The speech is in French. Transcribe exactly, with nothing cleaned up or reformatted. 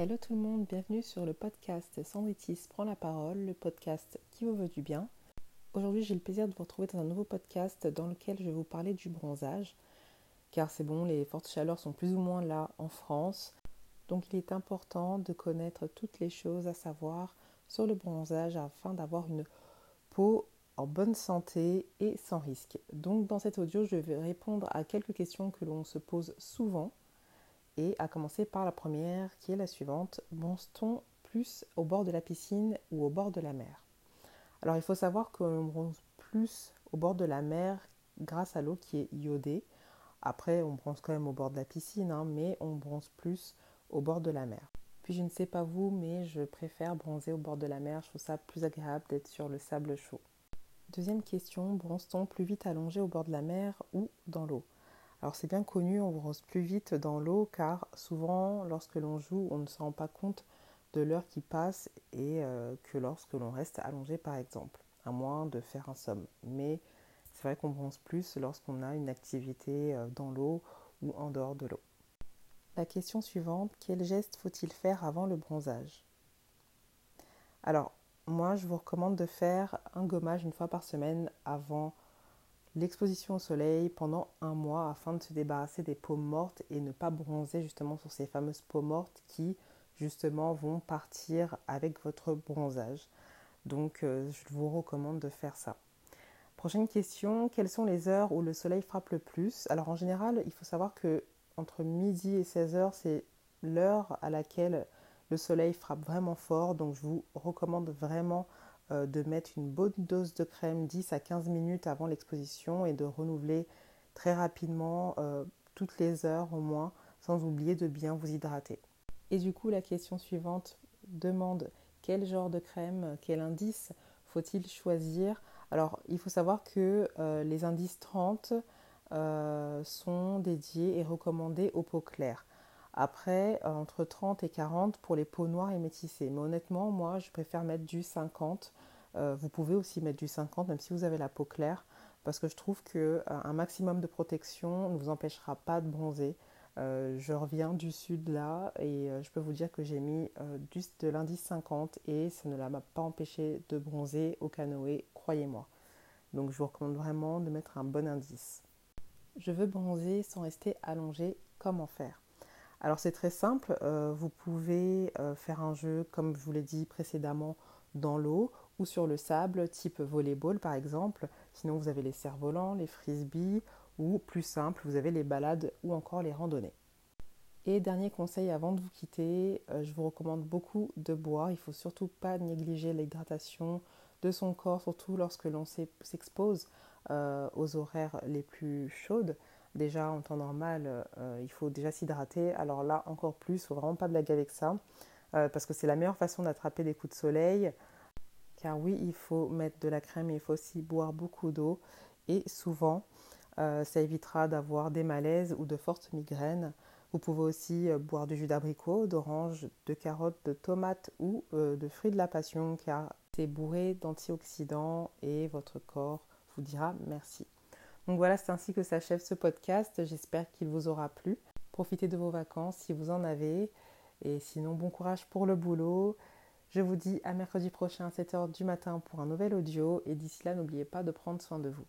Hello tout le monde, bienvenue sur le podcast Sandvitis prend la parole, le podcast qui vous veut du bien. Aujourd'hui j'ai le plaisir de vous retrouver dans un nouveau podcast dans lequel je vais vous parler du bronzage. Car c'est bon, les fortes chaleurs sont plus ou moins là en France. Donc il est important de connaître toutes les choses à savoir sur le bronzage afin d'avoir une peau en bonne santé et sans risque. Donc dans cet audio je vais répondre à quelques questions que l'on se pose souvent. Et à commencer par la première qui est la suivante, bronze-t-on plus au bord de la piscine ou au bord de la mer? Alors il faut savoir qu'on bronze plus au bord de la mer grâce à l'eau qui est iodée. Après on bronze quand même au bord de la piscine, hein, mais on bronze plus au bord de la mer. Puis je ne sais pas vous, mais je préfère bronzer au bord de la mer, je trouve ça plus agréable d'être sur le sable chaud. Deuxième question, bronze-t-on plus vite allongé au bord de la mer ou dans l'eau? Alors c'est bien connu, on bronze plus vite dans l'eau car souvent lorsque l'on joue, on ne se rend pas compte de l'heure qui passe et euh, que lorsque l'on reste allongé par exemple, à moins de faire un somme. Mais c'est vrai qu'on bronze plus lorsqu'on a une activité euh, dans l'eau ou en dehors de l'eau. La question suivante, quel geste faut-il faire avant le bronzage? Alors moi je vous recommande de faire un gommage une fois par semaine avant l'exposition au soleil pendant un mois afin de se débarrasser des peaux mortes et ne pas bronzer justement sur ces fameuses peaux mortes qui justement vont partir avec votre bronzage. Donc euh, je vous recommande de faire ça. Prochaine question, quelles sont les heures où le soleil frappe le plus? Alors en général, il faut savoir que entre midi et seize heures, c'est l'heure à laquelle le soleil frappe vraiment fort. Donc je vous recommande vraiment de mettre une bonne dose de crème dix à quinze minutes avant l'exposition et de renouveler très rapidement euh, toutes les heures au moins, sans oublier de bien vous hydrater. Et du coup, la question suivante demande quel genre de crème, quel indice faut-il choisir? Alors, il faut savoir que euh, les indices trente euh, sont dédiés et recommandés aux peaux claires. Après, entre trente et quarante pour les peaux noires et métissées. Mais honnêtement, moi, je préfère mettre du cinquante. Euh, vous pouvez aussi mettre du cinquante, même si vous avez la peau claire, parce que je trouve qu'un euh, maximum de protection ne vous empêchera pas de bronzer. Euh, je reviens du sud, là, et euh, je peux vous dire que j'ai mis euh, du, de l'indice cinquante, et ça ne m'a pas empêché de bronzer au canoë, croyez-moi. Donc, je vous recommande vraiment de mettre un bon indice. Je veux bronzer sans rester allongée. Comment faire? Alors c'est très simple, euh, vous pouvez euh, faire un jeu comme je vous l'ai dit précédemment dans l'eau ou sur le sable type volleyball par exemple. Sinon vous avez les cerfs-volants, les frisbees ou plus simple, vous avez les balades ou encore les randonnées. Et dernier conseil avant de vous quitter, euh, je vous recommande beaucoup de boire. Il ne faut surtout pas négliger l'hydratation de son corps, surtout lorsque l'on s'expose euh, aux horaires les plus chaudes. Déjà en temps normal, euh, il faut déjà s'hydrater. Alors là, encore plus, il ne faut vraiment pas blaguer avec ça. Euh, parce que c'est la meilleure façon d'attraper des coups de soleil. Car oui, il faut mettre de la crème et il faut aussi boire beaucoup d'eau. Et souvent, euh, ça évitera d'avoir des malaises ou de fortes migraines. Vous pouvez aussi euh, boire du jus d'abricot, d'orange, de carotte, de tomate ou euh, de fruits de la passion. Car c'est bourré d'antioxydants et votre corps vous dira merci. Donc voilà, c'est ainsi que s'achève ce podcast. J'espère qu'il vous aura plu. Profitez de vos vacances si vous en avez. Et sinon, bon courage pour le boulot. Je vous dis à mercredi prochain à sept heures du matin pour un nouvel audio. Et d'ici là, n'oubliez pas de prendre soin de vous.